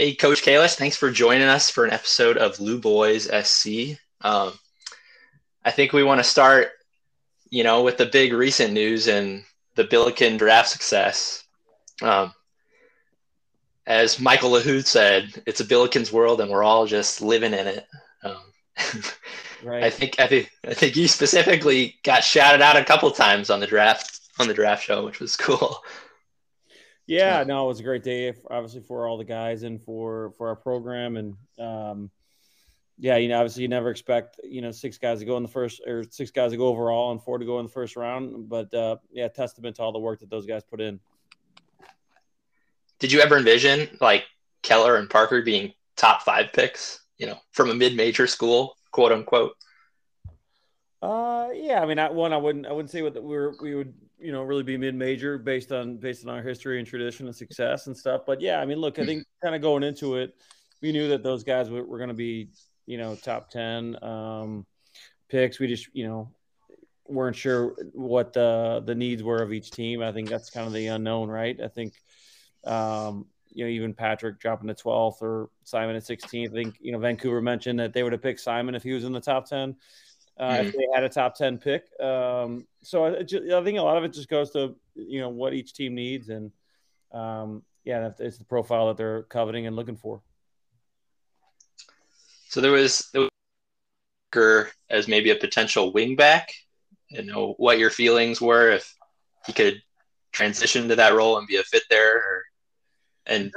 Hey, Coach Kalis, thanks for joining us for an episode of Lou Boys SC. I think we want to start, with the big recent news and the Billiken draft success. As Michael LaHood said, it's a Billiken's world, and we're all just living in it. Right. I think you specifically got shouted out a couple times on the draft show, which was cool. Yeah, no, it was a great day, obviously, for all the guys and for our program. And, obviously you never expect, six guys to go overall and four to go in the first round. But, testament to all the work that those guys put in. Did you ever envision, Keller and Parker being top five picks, from a mid-major school, quote unquote? I wouldn't say that we would really be mid-major based on our history and tradition and success and stuff. But yeah, I think kind of going into it, we knew that those guys were going to be, top 10 picks. We just, weren't sure what the needs were of each team. I think that's kind of the unknown, right? I think, even Patrick dropping to 12th or Simon at 16th. I think, Vancouver mentioned that they would have picked Simon if he was in the top 10. If they had a top 10 pick. So I think a lot of it just goes to, what each team needs. And, it's the profile that they're coveting and looking for. So there was Parker as maybe a potential wingback. What your feelings were, if he could transition to that role and be a fit there. I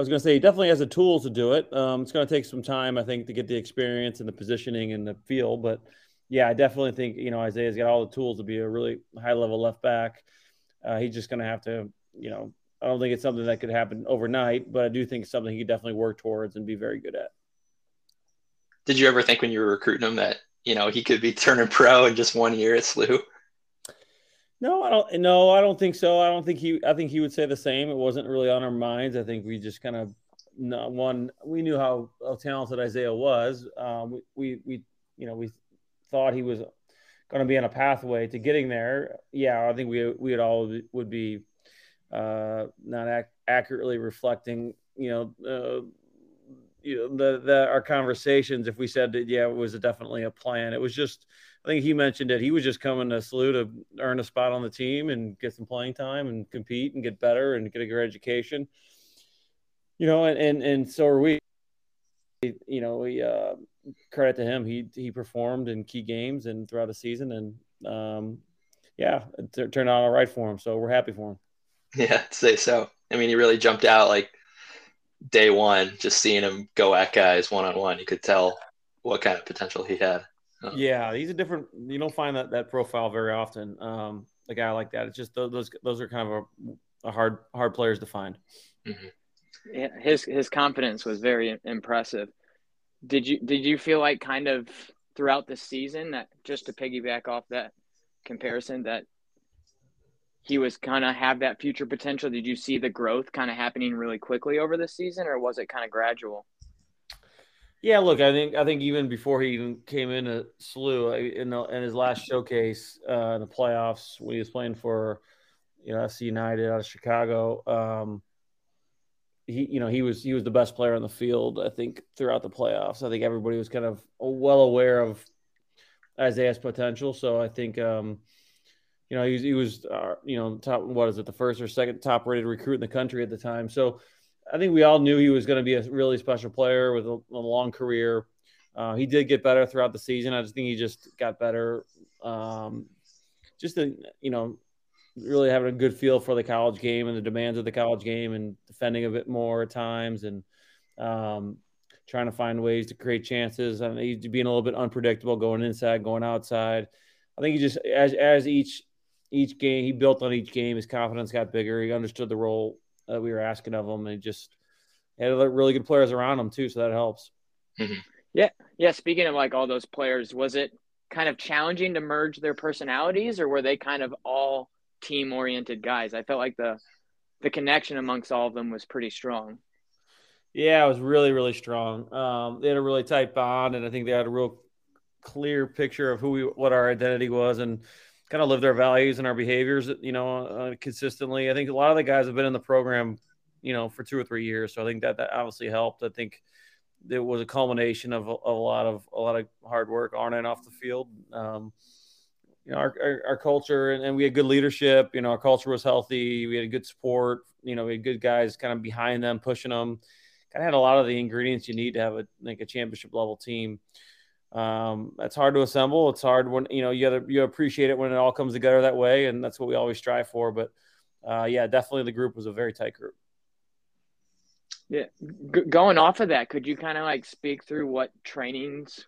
was going to say, he definitely has the tools to do it. It's going to take some time, I think, to get the experience and the positioning and the feel. But, yeah, I definitely think, Isaiah's got all the tools to be a really high-level left back. He's just going to have to, I don't think it's something that could happen overnight, but I do think it's something he could definitely work towards and be very good at. Did you ever think when you were recruiting him that, he could be turning pro in just 1 year at SLU? No, I don't think so. I think he would say the same. It wasn't really on our minds. I think we just kind of we knew how talented Isaiah was. We thought he was going to be on a pathway to getting there. Yeah, I think we had all would be not accurately reflecting, our conversations if we said that. Yeah, it was definitely a plan. It was just. I think he mentioned that he was just coming to SLU to earn a spot on the team and get some playing time and compete and get better and get a good education, and so are we, credit to him. He performed in key games and throughout the season, and it turned out all right for him. So we're happy for him. Yeah. I'd say so. He really jumped out day one, just seeing him go at guys one-on-one. You could tell what kind of potential he had. Yeah, he's a different. You don't find that profile very often. A guy like that. It's just those are kind of a hard players to find. Mm-hmm. Yeah, his confidence was very impressive. Did you feel like kind of throughout the season that, just to piggyback off that comparison, that he was kind of have that future potential? Did you see the growth kind of happening really quickly over the season, or was it kind of gradual? Yeah, look, I think even before he even came into SLU, in his last showcase in the playoffs when he was playing for, SC United out of Chicago, he was the best player on the field, I think, throughout the playoffs. I think everybody was kind of well aware of Isaiah's potential. So I think, he was top, what is it, the first or second top-rated recruit in the country at the time. So I think we all knew he was going to be a really special player with a long career. He did get better throughout the season. I just think he just got better. Really having a good feel for the college game and the demands of the college game and defending a bit more at times and trying to find ways to create chances. He's being a little bit unpredictable, going inside, going outside. I think he just, as each game, he built on each game. His confidence got bigger. He understood the role that we were asking of him, and just had other really good players around him too, so that helps. Mm-hmm. Yeah. Speaking of all those players, was it kind of challenging to merge their personalities, or were they kind of all team-oriented guys? I felt like the connection amongst all of them was pretty strong. Yeah, it was really, really strong. They had a really tight bond, and I think they had a real clear picture of what our identity was, and kind of live their values and our behaviors, consistently. I think a lot of the guys have been in the program you know, for 2 or 3 years. So I think that that obviously helped. I think it was a culmination of a lot of hard work on and off the field. You know, our culture, and we had good leadership. You know, our culture was healthy. We had good support. You know, we had good guys kind of behind them, pushing them. Kind of had a lot of the ingredients you need to have a championship level team. That's hard to assemble. It's hard when, you know, you appreciate it when it all comes together that way. And that's what we always strive for. But yeah, definitely the group was a very tight group. Yeah. Going off of that, could you kind of like speak through what trainings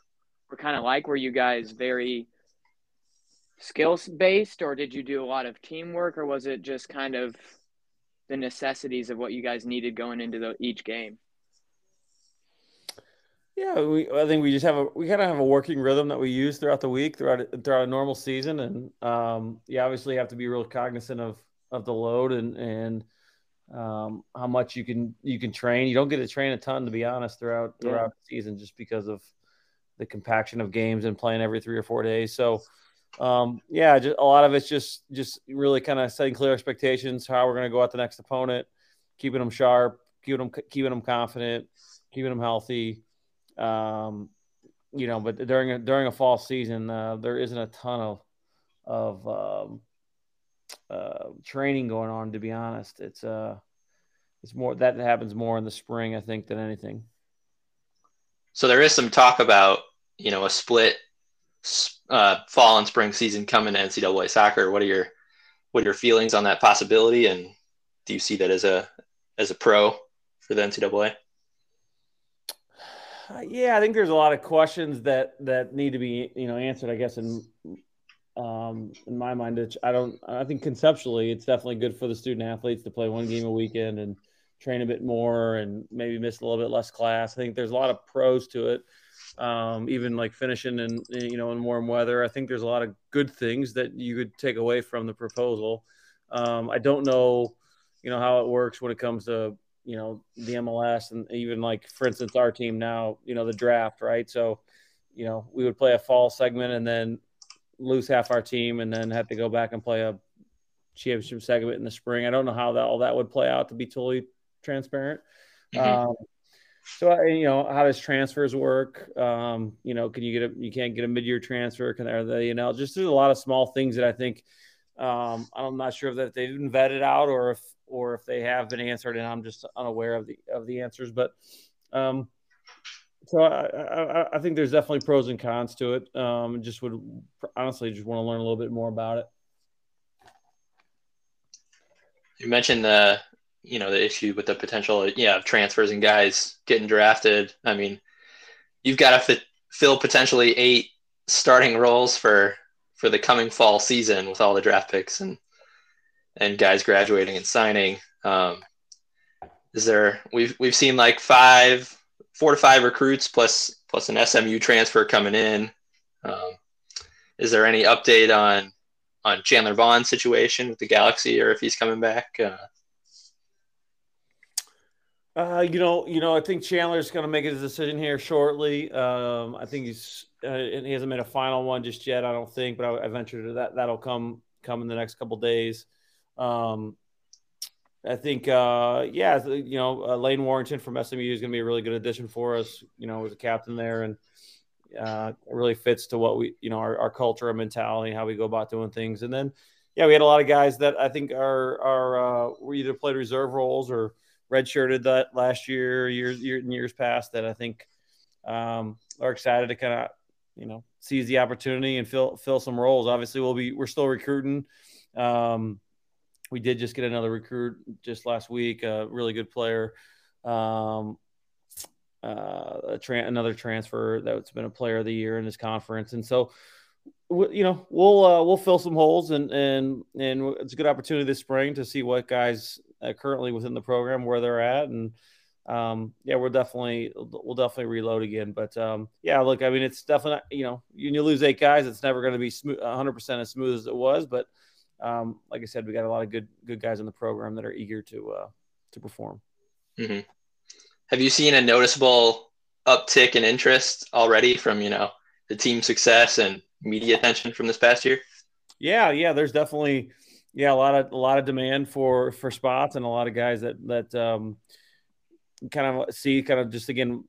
were kind of like? Were you guys very skills based, or did you do a lot of teamwork, or was it just kind of the necessities of what you guys needed going into each game? Yeah, I think we just have a working rhythm that we use throughout the week, throughout a normal season, and you obviously have to be real cognizant of the load and how much you can train. You don't get to train a ton, to be honest, throughout the season, just because of the compaction of games and playing every 3 or 4 days. So yeah, just a lot of it's just really kind of setting clear expectations, how we're going to go at the next opponent, keeping them sharp, keeping them confident, keeping them healthy. You know, but during a fall season, there isn't a ton of training going on, to be honest. It's more that happens more in the spring, I think, than anything. So there is some talk about, you know, a split fall and spring season coming to NCAA soccer. What are your feelings on that possibility, and do you see that as a pro for the NCAA? Yeah, I think there's a lot of questions that need to be, you know, answered, I guess, in my mind. I think conceptually it's definitely good for the student athletes to play one game a weekend and train a bit more and maybe miss a little bit less class. I think there's a lot of pros to it, even like finishing in, you know, in warm weather. I think there's a lot of good things that you could take away from the proposal. I don't know, you know, how it works when it comes to, you know, the MLS, and even like, for instance, our team now, you know, the draft, right? So, you know, we would play a fall segment and then lose half our team and then have to go back and play a championship segment in the spring. I don't know how all that would play out, to be totally transparent. So, you know, how does transfers work? You know, you can't get a mid-year transfer. You know, just there's a lot of small things that I think I'm not sure that they didn't vet it out, or if they have been answered and I'm just unaware of the answers. But so I think there's definitely pros and cons to it. Just would honestly just want to learn a little bit more about it. You mentioned the issue with the potential of transfers and guys getting drafted. I mean, you've got to fill potentially 8 starting roles for the coming fall season with all the draft picks and guys graduating and signing. We've seen like 4 to 5 recruits plus an SMU transfer coming in. Is there any update on Chandler Vaughn's situation with the Galaxy, or if he's coming back? I think Chandler's going to make his decision here shortly. I think he hasn't made a final one just yet, I don't think, but I venture that'll come in the next couple of days. I think, Lane Warrington from SMU is going to be a really good addition for us, you know, as a captain there, and it really fits to what we, you know, our culture and mentality, how we go about doing things. And then, yeah, we had a lot of guys that I think are we either played reserve roles or redshirted that last year, years past, that I think are excited to kind of, you know, seize the opportunity and fill some roles. Obviously we're still recruiting. We did just get another recruit just last week, a really good player, another transfer that's been a player of the year in this conference. And so, you know, we'll fill some holes, and it's a good opportunity this spring to see what guys currently within the program, where they're at. And we'll definitely reload again. But look, I mean, it's definitely not, you know, you lose 8 guys, it's never going to be 100% as smooth as it was. But like I said, we got a lot of good guys in the program that are eager to perform. Mm-hmm. Have you seen a noticeable uptick in interest already from, you know, the team success and media attention from this past year? Yeah. There's definitely yeah, a lot of demand for spots, and a lot of guys that kind of see just again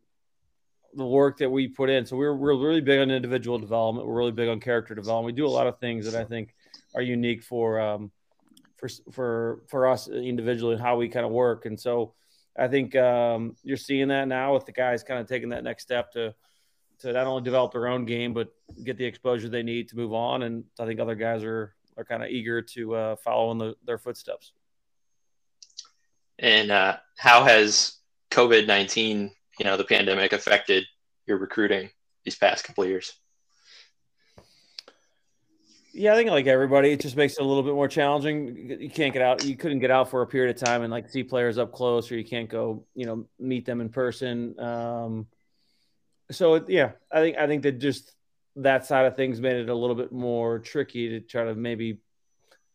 the work that we put in. So we're really big on individual development. We're really big on character development. We do a lot of things that I think are unique for us individually and how we kind of work. And so I think you're seeing that now with the guys kind of taking that next step to not only develop their own game, but get the exposure they need to move on. And I think other guys are kind of eager to follow in their footsteps. And how has COVID-19, the pandemic, affected your recruiting these past couple of years? Yeah, I think like everybody, it just makes it a little bit more challenging. You can't get out. You couldn't get out for a period of time and like see players up close, or you can't go, meet them in person. I think that just that side of things made it a little bit more tricky to try to maybe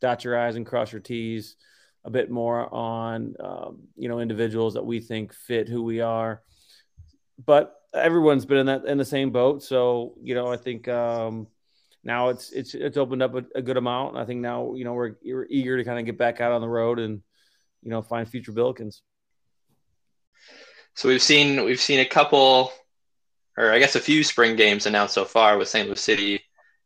dot your I's and cross your T's a bit more on, individuals that we think fit who we are. But everyone's been in the same boat. So, I think now it's opened up a good amount. I think now, we're eager to kind of get back out on the road and, find future Billikens. So we've seen a couple, or I guess a few spring games announced so far with St. Louis City,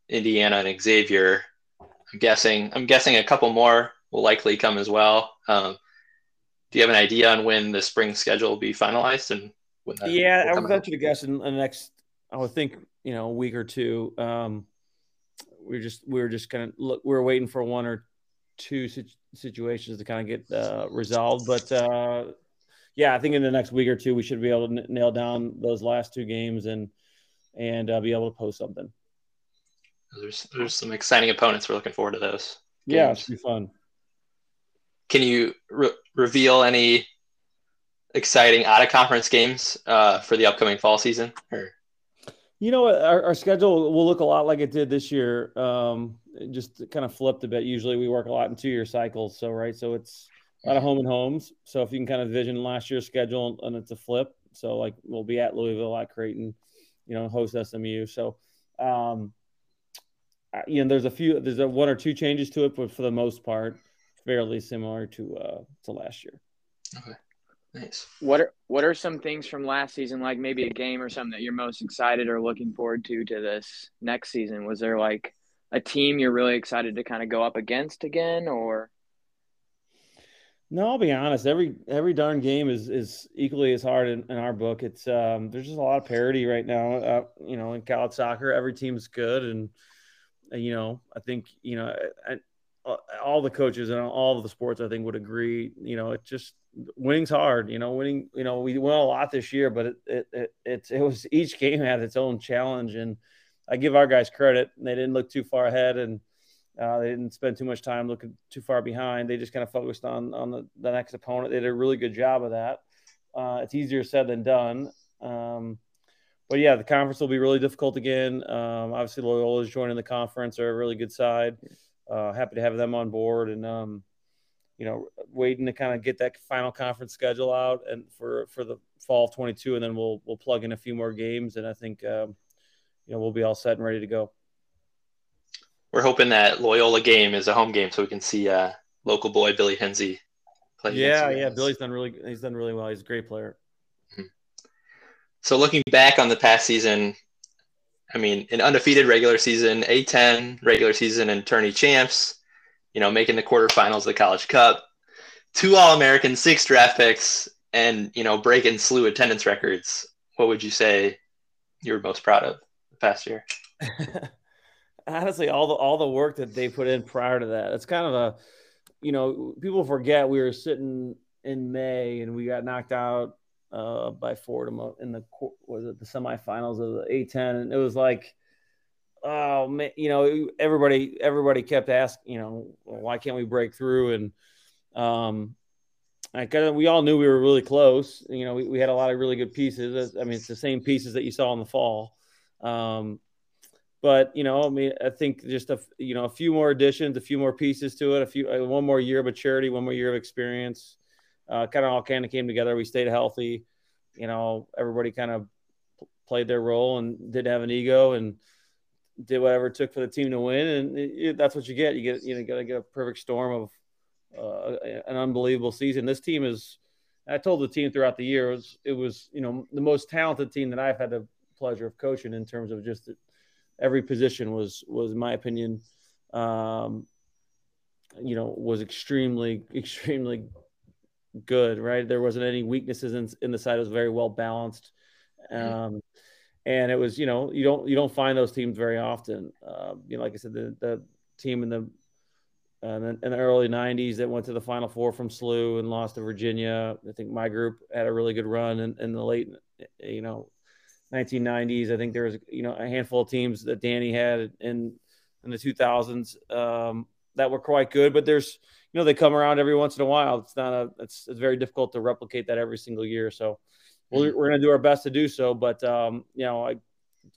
Indiana, and Xavier. I'm guessing a couple more will likely come as well. Do you have an idea on when the spring schedule will be finalized? I would venture to guess in the next, I would think, a week or two. We were just kind of look. We were waiting for one or two situations to kind of get resolved. But I think in the next week or two, we should be able to nail down those last two games and be able to post something. There's some exciting opponents. We're looking forward to those games. Yeah, it should be fun. Can you reveal any exciting out-of-conference games for the upcoming fall season? Or? Our schedule will look a lot like it did this year. Just kind of flipped a bit. Usually we work a lot in two-year cycles. So, right. So it's a lot of home and homes. So if you can kind of vision last year's schedule and it's a flip. So like we'll be at Louisville, at Creighton, host SMU. So, there's one or two changes to it, but for the most part, fairly similar to last year. Okay, nice. What are some things from last season, like maybe a game or something that you're most excited or looking forward to this next season? Was there like a team you're really excited to kind of go up against again, or? No, I'll be honest. Every darn game is equally as hard in our book. It's there's just a lot of parity right now. In college soccer, every team's good, and I think all the coaches and all of the sports, I think, would agree, it just winning's hard, winning, we won a lot this year, but it was each game had its own challenge. And I give our guys credit. They didn't look too far ahead, and they didn't spend too much time looking too far behind. They just kind of focused on the next opponent. They did a really good job of that. It's easier said than done. But yeah, the conference will be really difficult again. Obviously Loyola's joining the conference, are a really good side. Happy to have them on board, and waiting to kind of get that final conference schedule out and for the fall of 22, and then we'll plug in a few more games, and I think we'll be all set and ready to go. We're hoping that Loyola game is a home game, so we can see local boy Billy Henze play. Yeah, he's done really well. He's a great player. Mm-hmm. So looking back on the past season, an undefeated regular season, A-10 regular season, and tourney champs, making the quarterfinals of the College Cup, 2 All-American, 6 draft picks, and, breaking SLU attendance records. What would you say you were most proud of the past year? Honestly, all the work that they put in prior to that. It's kind of people forget we were sitting in May and we got knocked out by Fordham in the semifinals of the A-10, and it was like, oh man, everybody kept asking, why can't we break through? And we all knew we were really close. We had a lot of really good pieces. It's the same pieces that you saw in the fall. I think just a few more additions, a few more pieces to it, one more year of maturity, one more year of experience. Kind of all kind of came together. We stayed healthy. Everybody kind of played their role and didn't have an ego, and did whatever it took for the team to win, and that's what you get. You get, got to get a perfect storm of an unbelievable season. This team is, I told the team throughout the year, it was the most talented team that I've had the pleasure of coaching in terms of just every position was in my opinion, was extremely good, right? There wasn't any weaknesses in the side. It was very well balanced. And it was, you don't find those teams very often. Like I said, the team in the early 90s that went to the Final Four from SLU and lost to Virginia. I think my group had a really good run in the late, 1990s. I think there was, a handful of teams that Danny had in the 2000s that were quite good, but there's, they come around every once in a while. It's very difficult to replicate that every single year. So we're going to do our best to do so. But, I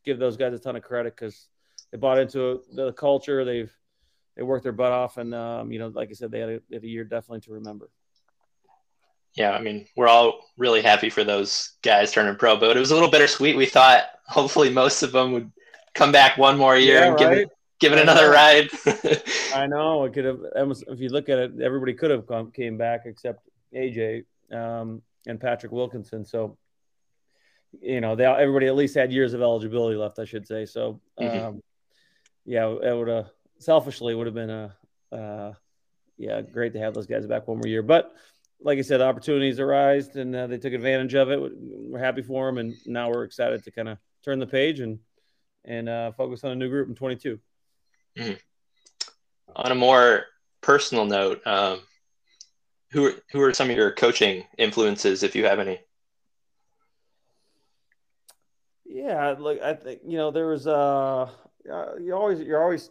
give those guys a ton of credit because they bought into the culture. They worked their butt off. And, like I said, they had a year definitely to remember. Yeah, we're all really happy for those guys turning pro, but it was a little bittersweet. We thought hopefully most of them would come back one more year and give it another ride. I know. It could have. If you look at it, everybody could have came back except AJ and Patrick Wilkinson. So, everybody at least had years of eligibility left, I should say. So, it would have selfishly would have been great to have those guys back one more year. But like I said, opportunities arise and they took advantage of it. We're happy for them, and now we're excited to kind of turn the page and focus on a new group in 22. On a more personal note, who are some of your coaching influences, if you have any? Yeah, look, I think there was you're always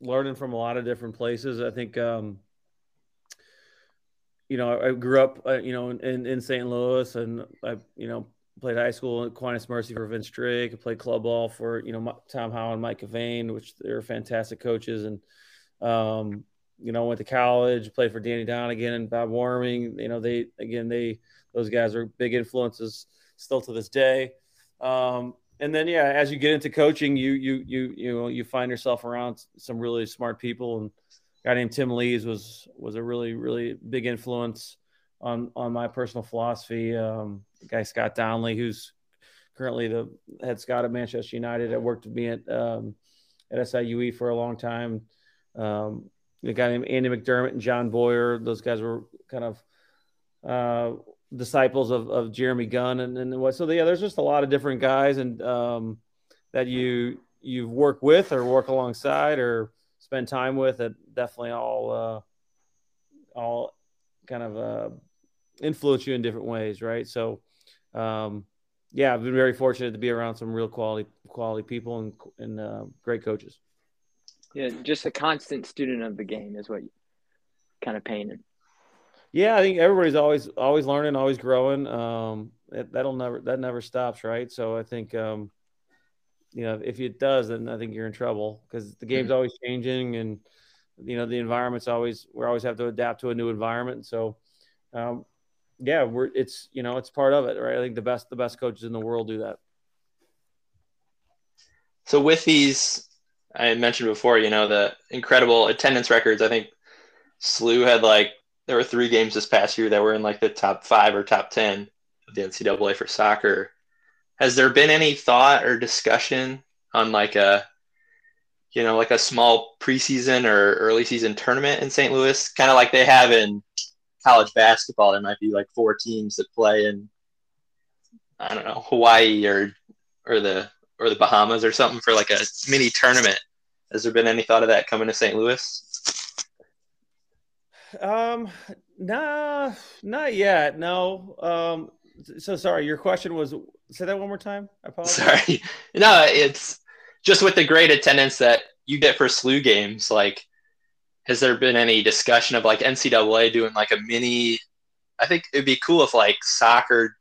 learning from a lot of different places. I think I grew up in St. Louis, and I played high school at Aquinas Mercy for Vince Drake. I played club ball for, Tom Howe and Mike Avane, which they're fantastic coaches. And, went to college, played for Danny Donegan and Bob Warming. Those guys are big influences still to this day. And then, as you get into coaching, you find yourself around some really smart people. And a guy named Tim Lees was a really, really big influence on my personal philosophy. The guy Scott Donnelly, who's currently the head scout at Manchester United, that worked with me at SIUE for a long time. The guy named Andy McDermott and John Boyer, those guys were kind of disciples of Jeremy Gunn and what. So there's just a lot of different guys and that you've worked with or work alongside or spend time with. That definitely all kind of influence you in different ways, right? So, I've been very fortunate to be around some real quality people and great coaches. Yeah, just a constant student of the game is what you kind of painted. Yeah, I think everybody's always learning, always growing. That never stops, right? So I think if it does, then I think you're in trouble because the game's always changing, and the environment's we always have to adapt to a new environment. So. It's part of it, right? I think the best coaches in the world do that. So with these, I had mentioned before, the incredible attendance records. I think SLU had there were 3 games this past year that were in the top 5 or top 10 of the NCAA for soccer. Has there been any thought or discussion on a small preseason or early season tournament in St. Louis, kind of like they have in college basketball? There might be 4 teams that play in, I don't know, Hawaii or the Bahamas or something for a mini tournament. Has there been any thought of that coming to St. Louis? Nah, not yet. No. So sorry, your question was, say that one more time. I apologize. Sorry. No, it's just with the great attendance that you get for SLU games, has there been any discussion of NCAA doing a mini? I think it'd be cool if soccer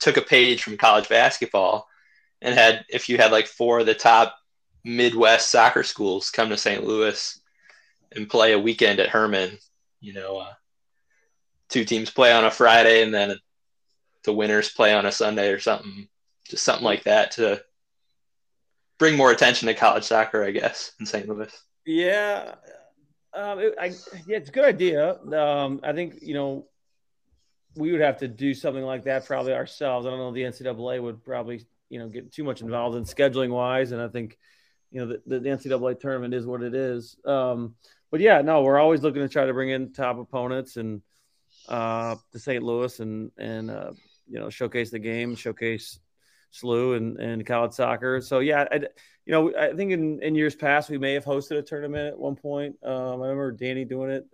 took a page from college basketball and if you had 4 of the top Midwest soccer schools come to St. Louis and play a weekend at Herman, 2 teams play on a Friday and then the winners play on a Sunday or something, just something like that to bring more attention to college soccer, I guess, in St. Louis. Yeah. It's a good idea. I think, you know, we would have to do something like that probably ourselves. I don't know. The NCAA would probably, you know, get too much involved in scheduling wise. And I think, you know, the NCAA tournament is what it is. But yeah, no, we're always looking to try to bring in top opponents and to St. Louis and you know, showcase the game, showcase SLU and college soccer. So yeah, I think in years past, we may have hosted a tournament at one point. I remember Danny doing it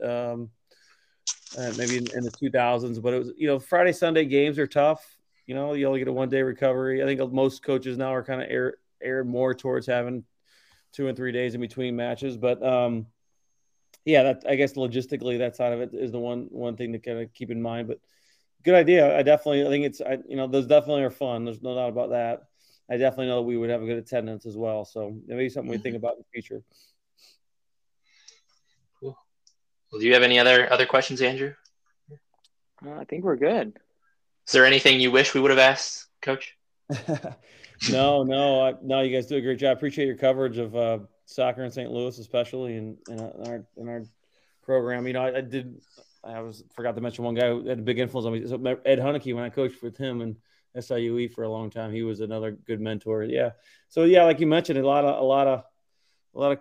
maybe in the 2000s, but it was, you know, Friday, Sunday games are tough. You know, you only get a 1-day recovery. I think most coaches now are kind of aired more towards having 2 and 3 days in between matches. But yeah, that, I guess logistically that side of it is the one thing to kind of keep in mind, but good idea. I think those definitely are fun. There's no doubt about that. I definitely know that we would have a good attendance as well. So maybe something we think about in the future. Cool. Well, do you have any other questions, Andrew? I think we're good. Is there anything you wish we would have asked, Coach? No, you guys do a great job. Appreciate your coverage of soccer in St. Louis, especially in our program. You know, I forgot to mention one guy who had a big influence on me. So Ed Huneke, when I coached with him and SIUE for a long time, he was another good mentor. Yeah. So yeah, like you mentioned, a lot of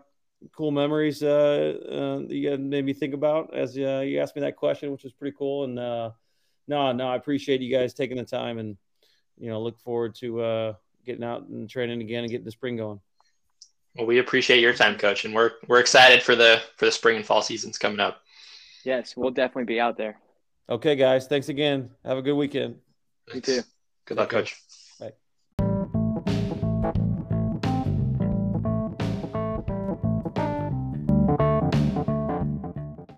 cool memories that you made me think about as you asked me that question, which was pretty cool. And I appreciate you guys taking the time, and you know, look forward to getting out and training again and getting the spring going. Well, we appreciate your time, Coach, and we're excited for the spring and fall seasons coming up. Yes, we'll definitely be out there. Okay, guys. Thanks again. Have a good weekend. Thanks. You too. Good luck, Coach.